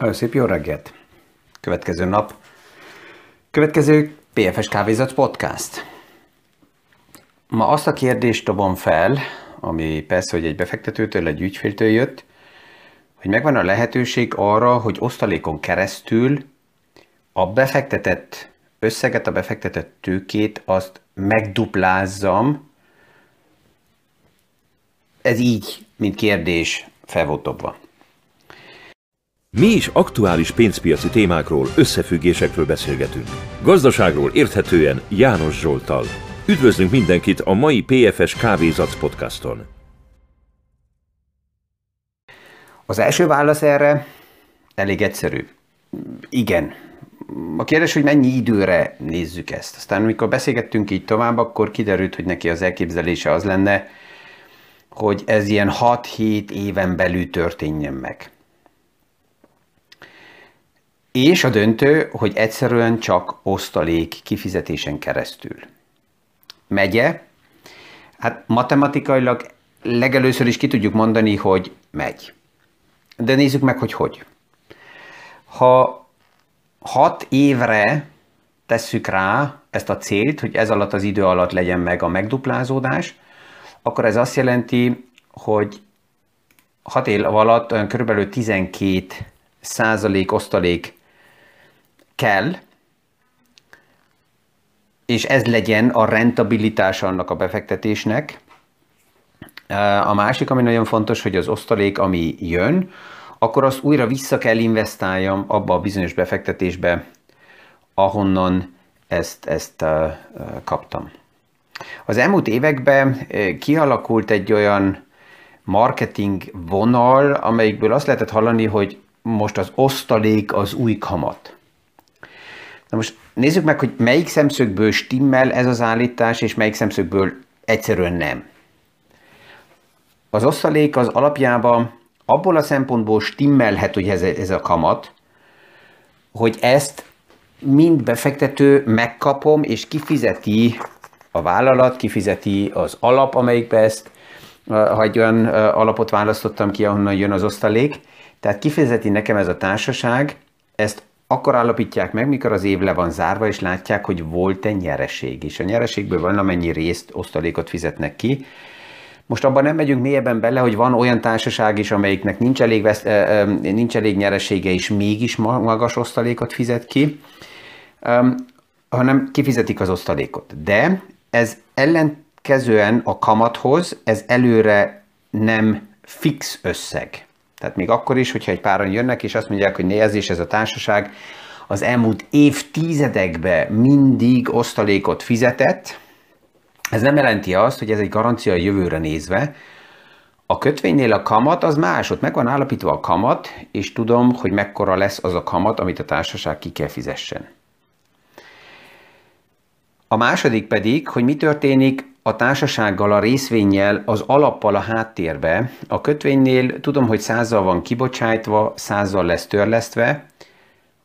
Nagyon szép jó reggelt! Következő nap. Következő PFS Kávézacc podcast. Ma azt a kérdést dobom fel, ami persze, hogy egy befektetőtől, egy ügyféltől jött, hogy megvan a lehetőség arra, hogy osztalékon keresztül a befektetett összeget, a befektetett tőkét azt megduplázzam. Ez így, mint kérdés fel volt dobva. Mi is aktuális pénzpiaci témákról, összefüggésekről beszélgetünk. Gazdaságról érthetően János Zsolttal. Üdvözlünk mindenkit a mai PFS Kávézacc podcaston. Az első válasz erre elég egyszerű. Igen. A kérdés, hogy mennyi időre nézzük ezt. Aztán amikor beszélgettünk így tovább, akkor kiderült, hogy neki az elképzelése az lenne, hogy ez ilyen 6-7 éven belül történjen meg. És a döntő, hogy egyszerűen csak osztalék kifizetésen keresztül. Megye? Hát matematikailag legelőször is ki tudjuk mondani, hogy megy. De nézzük meg, hogy. Ha 6 évre tesszük rá ezt a célt, hogy ez alatt az idő alatt legyen meg a megduplázódás, akkor ez azt jelenti, hogy 6 év alatt olyan körülbelül 12% osztalék kell, és ez legyen a rentabilitása annak a befektetésnek. A másik, ami nagyon fontos, hogy az osztalék, ami jön, akkor azt újra vissza kell investáljam abba a bizonyos befektetésbe, ahonnan ezt kaptam. Az elmúlt években kialakult egy olyan marketing vonal, amelyikből azt lehetett hallani, hogy most az osztalék az új kamat. Na most nézzük meg, hogy melyik szemszögből stimmel ez az állítás, és melyik szemszögből egyszerűen nem. Az osztalék az alapjában abból a szempontból stimmelhet, hogy ez a kamat, hogy ezt mind befektető megkapom, és kifizeti a vállalat, kifizeti az alap, amelyikbe ezt, ha egy olyan alapot választottam ki, ahonnan jön az osztalék, tehát kifizeti nekem ez a társaság, ezt akkor állapítják meg, mikor az év le van zárva, és látják, hogy volt-e nyereség. És a nyereségből valamennyi részt, osztalékot fizetnek ki. Most abban nem megyünk mélyebben bele, hogy van olyan társaság is, amelyiknek nincs elég nyeresége, és mégis magas osztalékot fizet ki, hanem kifizetik az osztalékot. De ez ellenkezően a kamathoz, ez előre nem fix összeg. Tehát még akkor is, hogyha egy páran jönnek, és azt mondják, hogy né, ez és ez a társaság az elmúlt évtizedekben mindig osztalékot fizetett, ez nem jelenti azt, hogy ez egy garancia a jövőre nézve. A kötvénynél a kamat az más, ott meg van állapítva a kamat, és tudom, hogy mekkora lesz az a kamat, amit a társaság ki kell fizessen. A második pedig, hogy mi történik a társasággal, a részvénnyel, az alappal a háttérbe. A kötvénynél tudom, hogy 100-zal van kibocsájtva, 100-zal lesz törlesztve.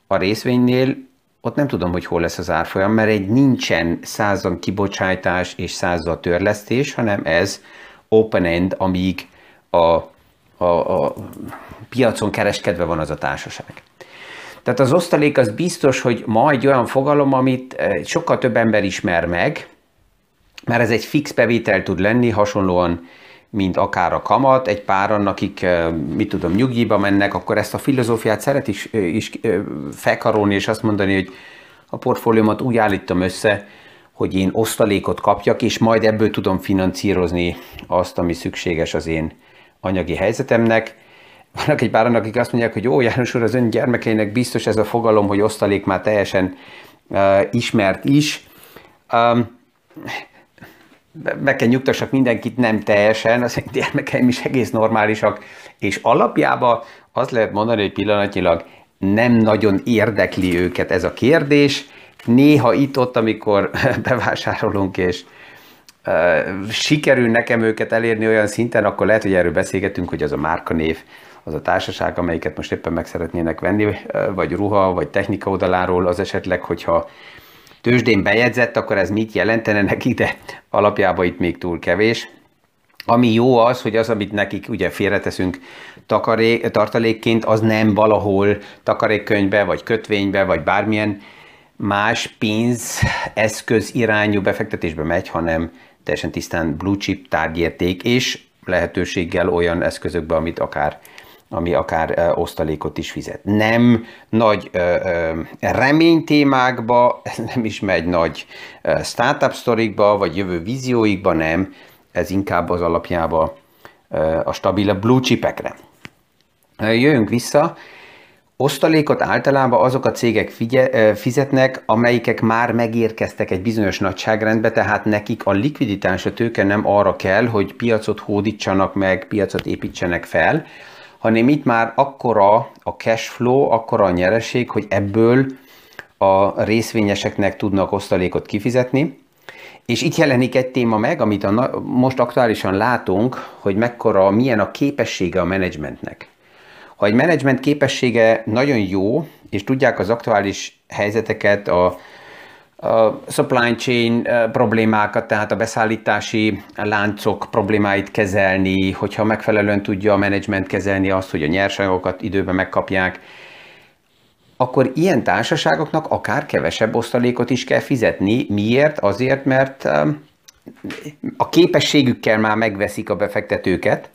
A részvénynél ott nem tudom, hogy hol lesz az árfolyam, mert egy nincsen 100-zal kibocsájtás és 100-zal törlesztés, hanem ez open-end, amíg a piacon kereskedve van az a társaság. Tehát az osztalék az biztos, hogy ma egy olyan fogalom, amit sokkal több ember ismer meg, mert ez egy fix bevétel tud lenni, hasonlóan, mint akár a kamat. Egy páran, akik, mit tudom, nyugdíjba mennek, akkor ezt a filozófiát szeret is felkarolni, és azt mondani, hogy a portfóliómat úgy állítom össze, hogy én osztalékot kapjak, és majd ebből tudom finanszírozni azt, ami szükséges az én anyagi helyzetemnek. Vannak egy páran, akik azt mondják, hogy ó, János úr, az ön gyermekeinek biztos ez a fogalom, hogy osztalék már teljesen ismert is. Meg kell nyugtassak mindenkit, nem teljesen, az én gyermekeim is egész normálisak, és alapjában azt lehet mondani, hogy pillanatnyilag nem nagyon érdekli őket ez a kérdés. Néha itt-ott, amikor bevásárolunk, és sikerül nekem őket elérni olyan szinten, akkor lehet, hogy erről beszélgetünk, hogy az a márkanév, az a társaság, amelyiket most éppen meg szeretnének venni, vagy ruha, vagy technika oldaláról, az esetleg, hogyha tőzsdén bejegyzett, akkor ez mit jelentene neki, de alapjában itt még túl kevés. Ami jó az, hogy az, amit nekik ugye félreteszünk tartalékként, az nem valahol takarékkönyvbe, vagy kötvénybe, vagy bármilyen más pénzeszköz irányú befektetésbe megy, hanem teljesen tisztán blue chip tárgyérték, és lehetőséggel olyan eszközökbe, ami akár osztalékot is fizet. Nem nagy reménytémákba, ez nem is megy nagy startup sztorikba, vagy jövő vízióikba, nem. Ez inkább az alapjában a stabilabb blue chipekre. Jöjjünk vissza. Osztalékot általában azok a cégek fizetnek, amelyikek már megérkeztek egy bizonyos nagyságrendbe, tehát nekik a likviditás, a tőke nem arra kell, hogy piacot hódítsanak meg, piacot építsenek fel, hanem itt már akkora a cash flow, akkora a nyereség, hogy ebből a részvényeseknek tudnak osztalékot kifizetni. És itt jelenik egy téma meg, amit most aktuálisan látunk, hogy milyen a képessége a menedzsmentnek. Ha egy menedzsment képessége nagyon jó, és tudják az aktuális helyzeteket, a supply chain problémákat, tehát a beszállítási láncok problémáit kezelni, hogyha megfelelően tudja a menedzsment kezelni azt, hogy a nyersanyagokat időben megkapják, akkor ilyen társaságoknak akár kevesebb osztalékot is kell fizetni. Miért? Azért, mert a képességükkel már megveszik a befektetőket.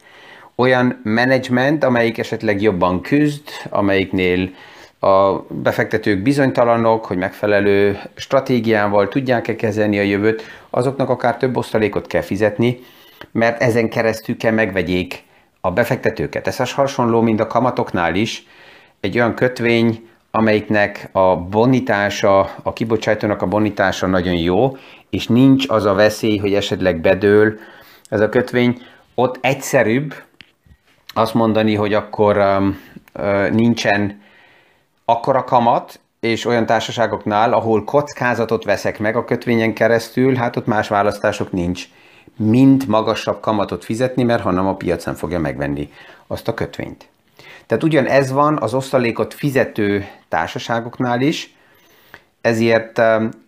Olyan menedzsment, amelyik esetleg jobban küzd, amelyiknél a befektetők bizonytalanok, hogy megfelelő stratégiával tudják-e kezelni a jövőt, azoknak akár több osztalékot kell fizetni, mert ezen keresztül kell megvegyék a befektetőket. Ez hasonló, mint a kamatoknál is. Egy olyan kötvény, amelyiknek a bonitása, a kibocsátónak a bonitása nagyon jó, és nincs az a veszély, hogy esetleg bedől ez a kötvény. Ott egyszerűbb azt mondani, hogy akkor nincsen akkora kamat, és olyan társaságoknál, ahol kockázatot veszek meg a kötvényen keresztül, hát ott más választások nincs, mint magasabb kamatot fizetni, mert hanem a piacon fogja megvenni azt a kötvényt. Tehát ugyan ez van az osztalékot fizető társaságoknál is, ezért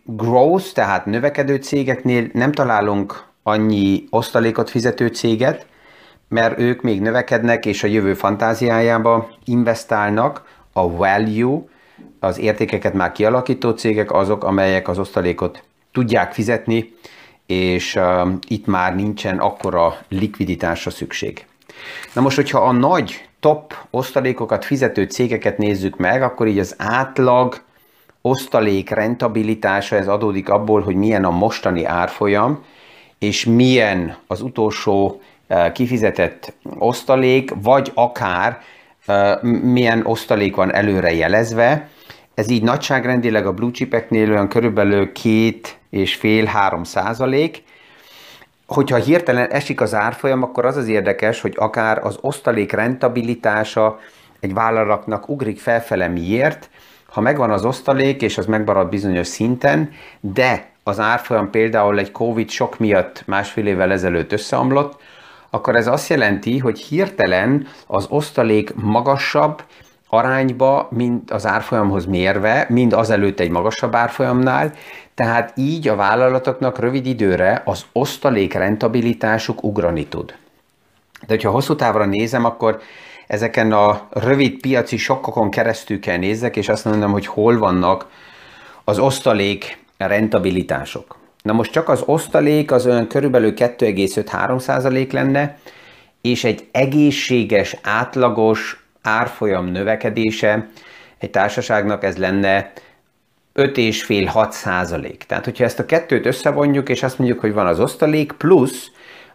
growth, tehát növekedő cégeknél nem találunk annyi osztalékot fizető céget, mert ők még növekednek és a jövő fantáziájába investálnak. A value, az értékeket már kialakító cégek azok, amelyek az osztalékot tudják fizetni, és itt már nincsen akkora likviditásra szükség. Na most, hogyha a nagy top osztalékokat fizető cégeket nézzük meg, akkor így az átlag osztalék rentabilitása, ez adódik abból, hogy milyen a mostani árfolyam, és milyen az utolsó kifizetett osztalék, vagy akár milyen osztalék van előre jelezve. Ez így nagyságrendileg a blue chipeknél olyan körülbelül 2,5–3%. Hogyha hirtelen esik az árfolyam, akkor az az érdekes, hogy akár az osztalék rentabilitása egy vállalatnak ugrik felfele. Miért? Ha megvan az osztalék, és az megmarad bizonyos szinten, de az árfolyam például egy Covid sok miatt másfél évvel ezelőtt összeomlott, akkor ez azt jelenti, hogy hirtelen az osztalék magasabb arányba, mint az árfolyamhoz mérve, mind azelőtt egy magasabb árfolyamnál, tehát így a vállalatoknak rövid időre az osztalék rentabilitásuk ugrani tud. De ha hosszú távra nézem, akkor ezeken a rövid piaci sokkokon keresztül kell nézzek, és azt mondom, hogy hol vannak az osztalék rentabilitások. Na most csak az osztalék az olyan körülbelül 2,5–3% lenne, és egy egészséges, átlagos árfolyam növekedése egy társaságnak ez lenne 5,5–6%. Tehát, hogyha ezt a kettőt összevonjuk, és azt mondjuk, hogy van az osztalék, plusz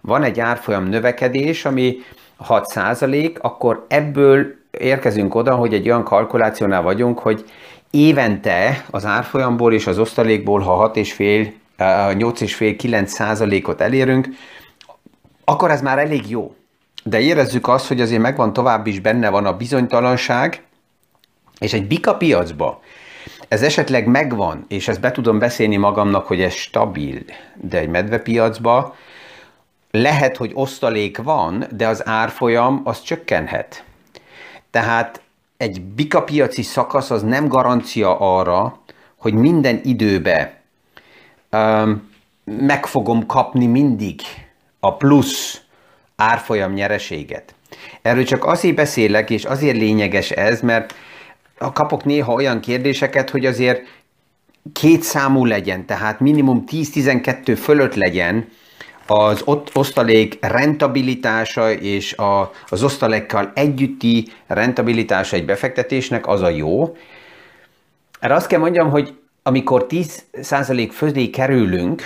van egy árfolyam növekedés, ami 6%, akkor ebből érkezünk oda, hogy egy olyan kalkulációnál vagyunk, hogy évente az árfolyamból és az osztalékból, ha 8,5–9%-ot elérünk, akkor ez már elég jó. De érezzük azt, hogy azért megvan tovább is, benne van a bizonytalanság, és egy bika piacba ez esetleg megvan, és ezt be tudom beszélni magamnak, hogy ez stabil, de egy medvepiacba lehet, hogy osztalék van, de az árfolyam az csökkenhet. Tehát egy bika piaci szakasz az nem garancia arra, hogy minden időben meg fogom kapni mindig a plusz árfolyam nyereséget. Erről csak azért beszélek, és azért lényeges ez, mert kapok néha olyan kérdéseket, hogy azért két számú legyen, tehát minimum 10-12 fölött legyen az osztalék rentabilitása, és az osztalékkal együtti rentabilitása egy befektetésnek, az a jó. Erre azt kell mondjam, hogy amikor 10% fölé kerülünk,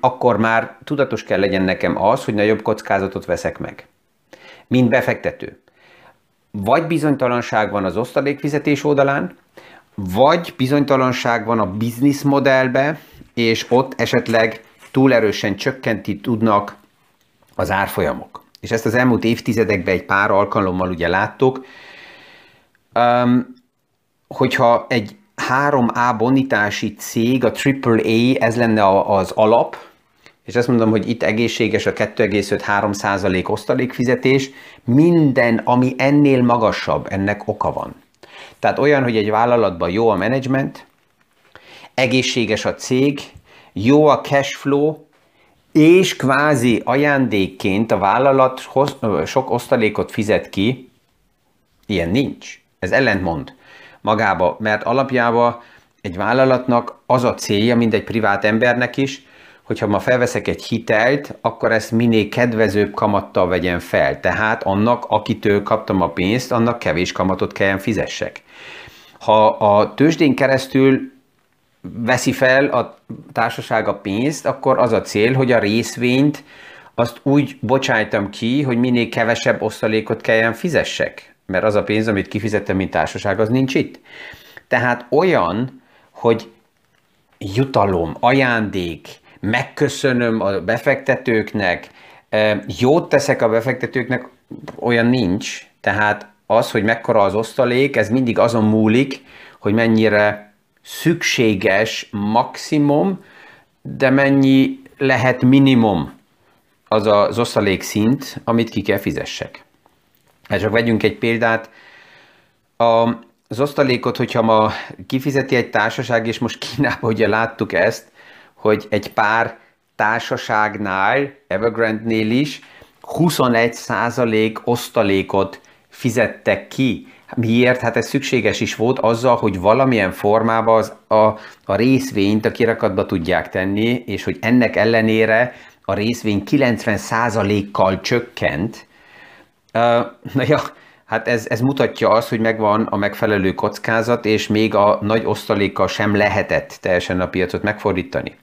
akkor már tudatos kell legyen nekem az, hogy nagyobb kockázatot veszek meg, mint befektető. Vagy bizonytalanság van az osztalékfizetés oldalán, vagy bizonytalanság van a bizniszmodellbe, és ott esetleg túl erősen csökkenti tudnak az árfolyamok. És ezt az elmúlt évtizedekben egy pár alkalommal ugye láttuk, hogyha egy 3A bonitási cég, a AAA, ez lenne az alap, és azt mondom, hogy itt egészséges a 2,5-3% osztalékfizetés, minden, ami ennél magasabb, ennek oka van. Tehát olyan, hogy egy vállalatban jó a menedzsment, egészséges a cég, jó a cash flow, és kvázi ajándékként a vállalat sok osztalékot fizet ki, ilyen nincs. Ez ellentmond magába, mert alapjában egy vállalatnak az a célja, mint egy privát embernek is, hogyha ma felveszek egy hitelt, akkor ezt minél kedvezőbb kamattal vegyen fel. Tehát annak, akitől kaptam a pénzt, annak kevés kamatot kelljen fizessek. Ha a tőzsdén keresztül veszi fel a társaság a pénzt, akkor az a cél, hogy a részvényt azt úgy bocsájtam ki, hogy minél kevesebb osztalékot kelljen fizessek. Mert az a pénz, amit kifizettem, mint társaság, az nincs itt. Tehát olyan, hogy jutalom, ajándék, megköszönöm a befektetőknek, jót teszek a befektetőknek, olyan nincs. Tehát az, hogy mekkora az osztalék, ez mindig azon múlik, hogy mennyire szükséges maximum, de mennyi lehet minimum az az osztalékszint, amit ki kell fizessek. Hát csak vegyünk egy példát. Az osztalékot, hogyha ma kifizeti egy társaság, és most Kínában ugye láttuk ezt, hogy egy pár társaságnál, Evergrande-nél is 21% osztalékot fizettek ki. Miért? Hát ez szükséges is volt azzal, hogy valamilyen formában a részvényt a kirakatba tudják tenni, és hogy ennek ellenére a részvény 90%-kal csökkent. Na ja, hát ez mutatja azt, hogy megvan a megfelelő kockázat, és még a nagy osztalékkal sem lehetett teljesen a piacot megfordítani.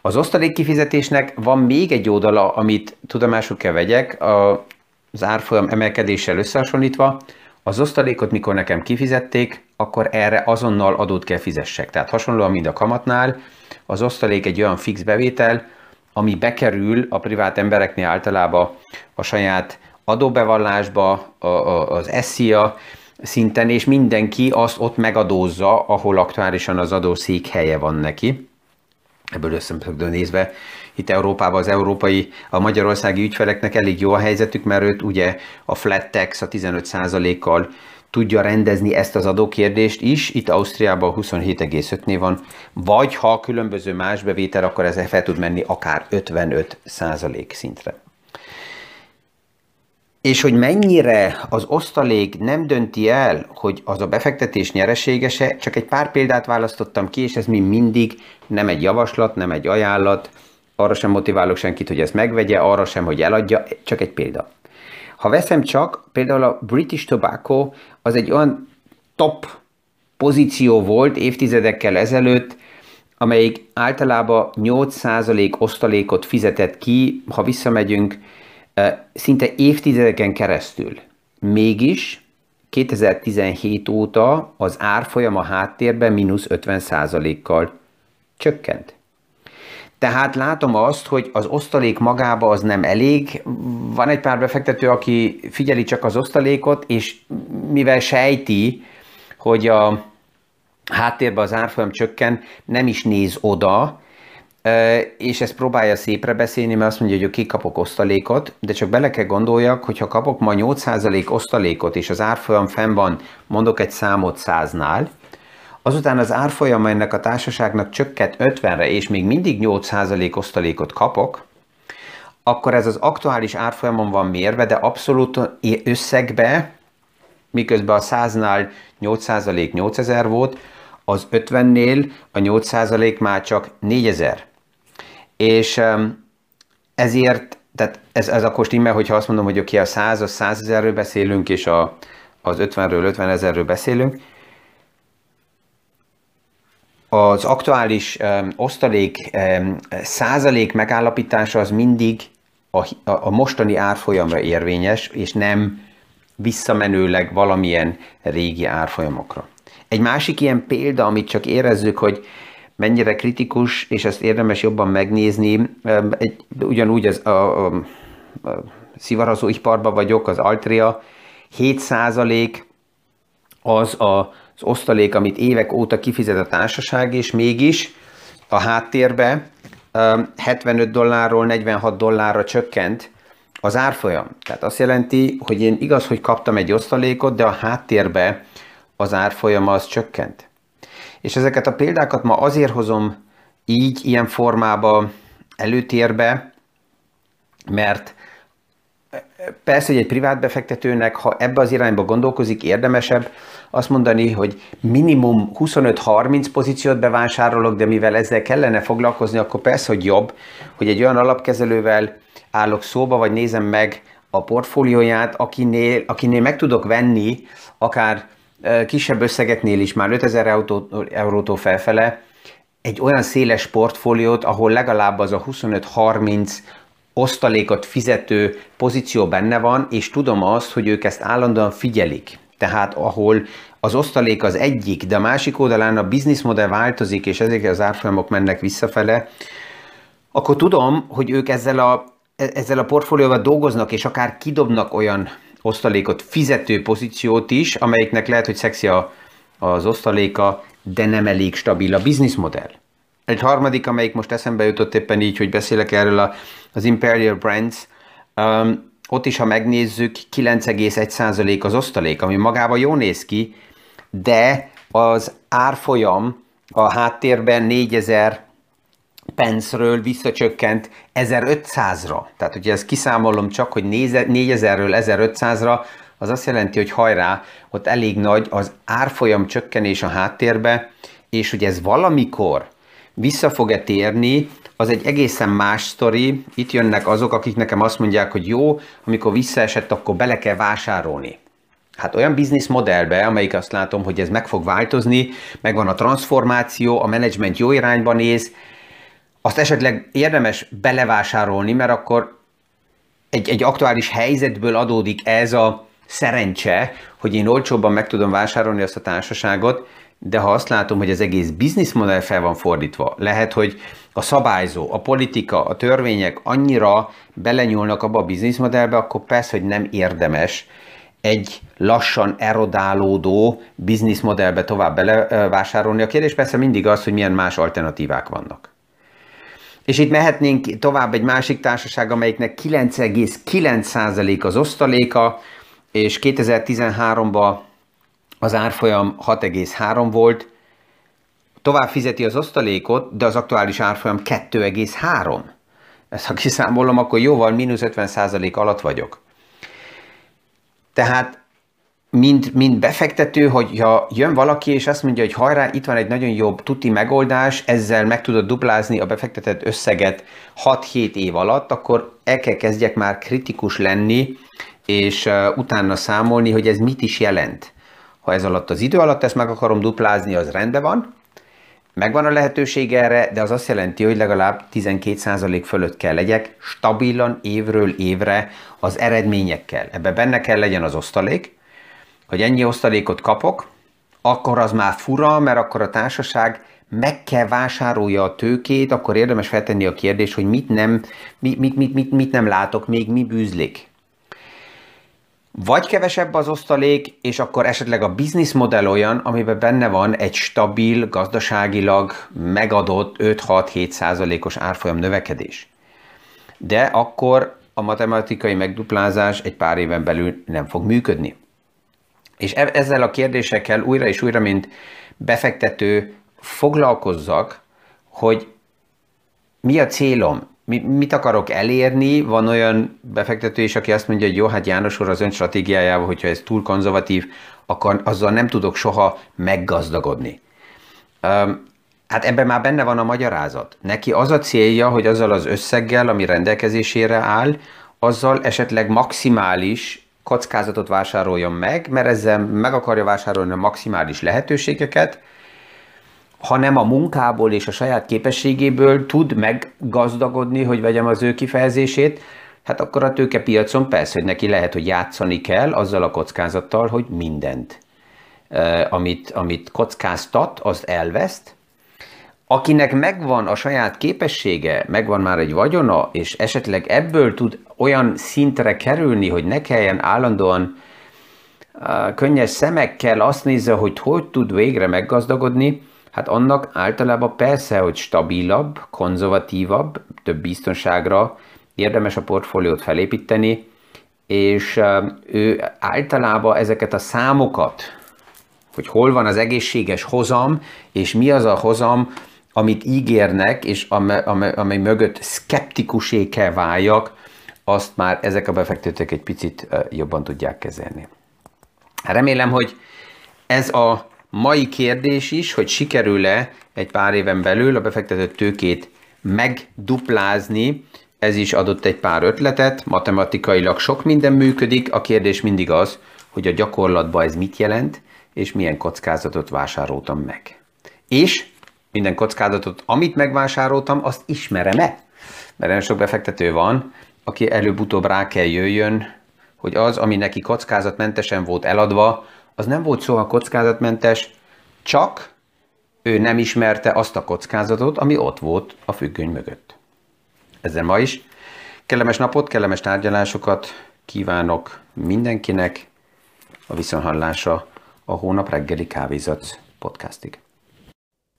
Az osztalék kifizetésnek van még egy oldala, amit tudomásul kell vegyek, az árfolyam emelkedéssel összehasonlítva. Az osztalékot, mikor nekem kifizették, akkor erre azonnal adót kell fizessek. Tehát hasonlóan, mint a kamatnál, az osztalék egy olyan fix bevétel, ami bekerül a privát embereknél általában a saját adóbevallásba, az SZIA szinten, és mindenki azt ott megadózza, ahol aktuálisan az adó székhelye van neki. Ebből összemtökdől nézve, itt Európában a magyarországi ügyfeleknek elég jó a helyzetük, mert őt ugye a flat tax a 15%-kal tudja rendezni ezt az adókérdést is, itt Ausztriában 27,5-nél van, vagy ha különböző más bevétel, akkor ez fel tud menni akár 55% szintre. És hogy mennyire az osztalék nem dönti el, hogy az a befektetés nyereségese, csak egy pár példát választottam ki, és ez még mindig nem egy javaslat, nem egy ajánlat, arra sem motiválok senkit, hogy ezt megvegye, arra sem, hogy eladja, csak egy példa. Ha veszem csak, például a British Tobacco, az egy olyan top pozíció volt évtizedekkel ezelőtt, amelyik általában 8% osztalékot fizetett ki, ha visszamegyünk, szinte évtizedeken keresztül. Mégis 2017 óta az árfolyam a háttérben -50%-kal csökkent. Tehát látom azt, hogy az osztalék magába az nem elég. Van egy pár befektető, aki figyeli csak az osztalékot, és mivel sejti, hogy a háttérben az árfolyam csökken, nem is néz oda, és ezt próbálja szépre beszélni, mert azt mondja, hogy oké, kapok osztalékot, de csak bele kell gondoljak, hogy ha kapok ma 8% osztalékot, és az árfolyam fenn van, mondok egy számot 100-nál, azután az árfolyam ennek a társaságnak csökkent 50-re, és még mindig 8% osztalékot kapok, akkor ez az aktuális árfolyamon van mérve, de abszolút összegbe, miközben a 100-nál 8% 8000 volt, az 50-nél a 8% már csak 4000. És ezért, tehát ez akkor stimmel, hogyha azt mondom, hogy oké, a 100, az 100 ezerről beszélünk, és az 50-ről 50 ezerről beszélünk. Az aktuális osztalék százalék megállapítása az mindig a mostani árfolyamra érvényes, és nem visszamenőleg valamilyen régi árfolyamokra. Egy másik ilyen példa, amit csak érezzük, hogy mennyire kritikus, és ezt érdemes jobban megnézni, ugyanúgy az a szivarozóiparban vagyok, az Altria, 7% az az osztalék, amit évek óta kifizet a társaság, és mégis a háttérbe $75-ról $46-ra csökkent az árfolyam. Tehát azt jelenti, hogy én igaz, hogy kaptam egy osztalékot, de a háttérbe az árfolyama az csökkent. És ezeket a példákat ma azért hozom így, ilyen formába előtérbe, mert persze, hogy egy privát befektetőnek, ha ebbe az irányba gondolkozik, érdemesebb azt mondani, hogy minimum 25-30 pozíciót bevásárolok, de mivel ezzel kellene foglalkozni, akkor persze, hogy jobb, hogy egy olyan alapkezelővel állok szóba, vagy nézem meg a portfólióját, akinél meg tudok venni, akár kisebb összegeknél is, már 5000 eurótól felfele, egy olyan széles portfóliót, ahol legalább az a 25-30 osztalékot fizető pozíció benne van, és tudom azt, hogy ők ezt állandóan figyelik. Tehát ahol az osztalék az egyik, de a másik oldalán a bizniszmodell változik, és ezek az árfolyamok mennek visszafele, akkor tudom, hogy ők ezzel a portfólióval dolgoznak, és akár kidobnak olyan osztalékot fizető pozíciót is, amelyiknek lehet, hogy szexi az osztaléka, de nem elég stabil a bizniszmodell. Egy harmadik, amelyik most eszembe jutott éppen így, hogy beszélek erről, az Imperial Brands, ott is, ha megnézzük, 9,1% az osztalék, ami magában jól néz ki, de az árfolyam a háttérben 4000 pence-ről visszacsökkent 1500-ra. Tehát, hogyha ezt kiszámolom csak, hogy 4000-ről 1500-ra, az azt jelenti, hogy hajrá, ott elég nagy az árfolyam csökkenés a háttérbe, és hogy ez valamikor vissza fog-e térni, az egy egészen más sztori. Itt jönnek azok, akik nekem azt mondják, hogy jó, amikor visszaesett, akkor bele kell vásárolni. Hát olyan bizniszmodellbe, amelyik azt látom, hogy ez meg fog változni, megvan a transformáció, a menedzsment jó irányba néz, azt esetleg érdemes belevásárolni, mert akkor egy aktuális helyzetből adódik ez a szerencse, hogy én olcsóbban meg tudom vásárolni azt a társaságot, de ha azt látom, hogy az egész bizniszmodell fel van fordítva, lehet, hogy a szabályzó, a politika, a törvények annyira belenyúlnak abba a bizniszmodellbe, akkor persze, hogy nem érdemes egy lassan erodálódó bizniszmodellbe tovább belevásárolni. A kérdés persze mindig az, hogy milyen más alternatívák vannak. És itt mehetnénk tovább egy másik társaság, amelyiknek 9,9% az osztaléka, és 2013-ban az árfolyam 6,3 volt, tovább fizeti az osztalékot, de az aktuális árfolyam 2,3. Ezt ha kiszámolom, akkor jóval -50% alatt vagyok. Tehát mint befektető, hogyha jön valaki és azt mondja, hogy hajrá, itt van egy nagyon jobb tuti megoldás, ezzel meg tudod duplázni a befektetett összeget 6-7 év alatt, akkor el kell kezdjek már kritikus lenni, és utána számolni, hogy ez mit is jelent. Ha ez alatt az idő alatt ezt meg akarom duplázni, az rendben van, megvan a lehetőség erre, de az azt jelenti, hogy legalább 12% fölött kell legyek, stabilan évről évre az eredményekkel. Ebben benne kell legyen az osztalék, hogy ennyi osztalékot kapok, akkor az már fura, mert akkor a társaság meg kell vásárolja a tőkét, akkor érdemes feltenni a kérdést, hogy mit nem látok még, mi bűzlik. Vagy kevesebb az osztalék, és akkor esetleg a bizniszmodell olyan, amiben benne van egy stabil, gazdaságilag megadott 5-6-7%-os árfolyam növekedés. De akkor a matematikai megduplázás egy pár éven belül nem fog működni. És ezzel a kérdésekkel újra és újra, mint befektető, foglalkozzak, hogy mi a célom, mit akarok elérni? Van olyan befektető is, aki azt mondja, hogy jó, hát János úr, az ön stratégiájával, hogyha ez túl konzervatív, akkor azzal nem tudok soha meggazdagodni. Hát ebben már benne van a magyarázat. Neki az a célja, hogy azzal az összeggel, ami rendelkezésére áll, azzal esetleg maximális kockázatot vásároljon meg, mert ezzel meg akarja vásárolni a maximális lehetőségeket, hanem a munkából és a saját képességéből tud meggazdagodni, hogy vegyem az ő kifejezését, hát akkor a tőkepiacon persze, hogy neki lehet, hogy játszani kell azzal a kockázattal, hogy mindent, amit kockáztat, azt elveszt. Akinek megvan a saját képessége, megvan már egy vagyona, és esetleg ebből tud olyan szintre kerülni, hogy ne kelljen állandóan könnyes szemekkel azt nézze, hogy hogy tud végre meggazdagodni, hát annak általában persze, hogy stabilabb, konzervatívabb, több biztonságra érdemes a portfóliót felépíteni, és ő általában ezeket a számokat, hogy hol van az egészséges hozam, és mi az a hozam, amit ígérnek, és amely mögött szkeptikusé kell váljak, azt már ezek a befektetők egy picit jobban tudják kezelni. Remélem, hogy ez a mai kérdés is, hogy sikerül-e egy pár éven belül a befektetett tőkét megduplázni, ez is adott egy pár ötletet, matematikailag sok minden működik, a kérdés mindig az, hogy a gyakorlatban ez mit jelent, és milyen kockázatot vásároltam meg. És minden kockázatot, amit megvásároltam, azt ismerem-e? Mert nagyon sok befektető van, aki előbb-utóbb rá kell jöjjön, hogy az, ami neki kockázatmentesen volt eladva, az nem volt soha kockázatmentes, csak ő nem ismerte azt a kockázatot, ami ott volt a függöny mögött. Ezzel ma is. Kellemes napot, kellemes tárgyalásokat kívánok mindenkinek, a viszonthallásra a hónap reggeli Kávézacc podcastig.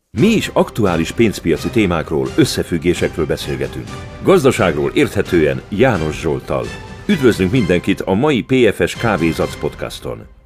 Mi is aktuális pénzpiaci témákról, összefüggésekről beszélgetünk. Gazdaságról érthetően János Zsolttal. Üdvözlünk mindenkit a mai PFS Kávézacc podcaston.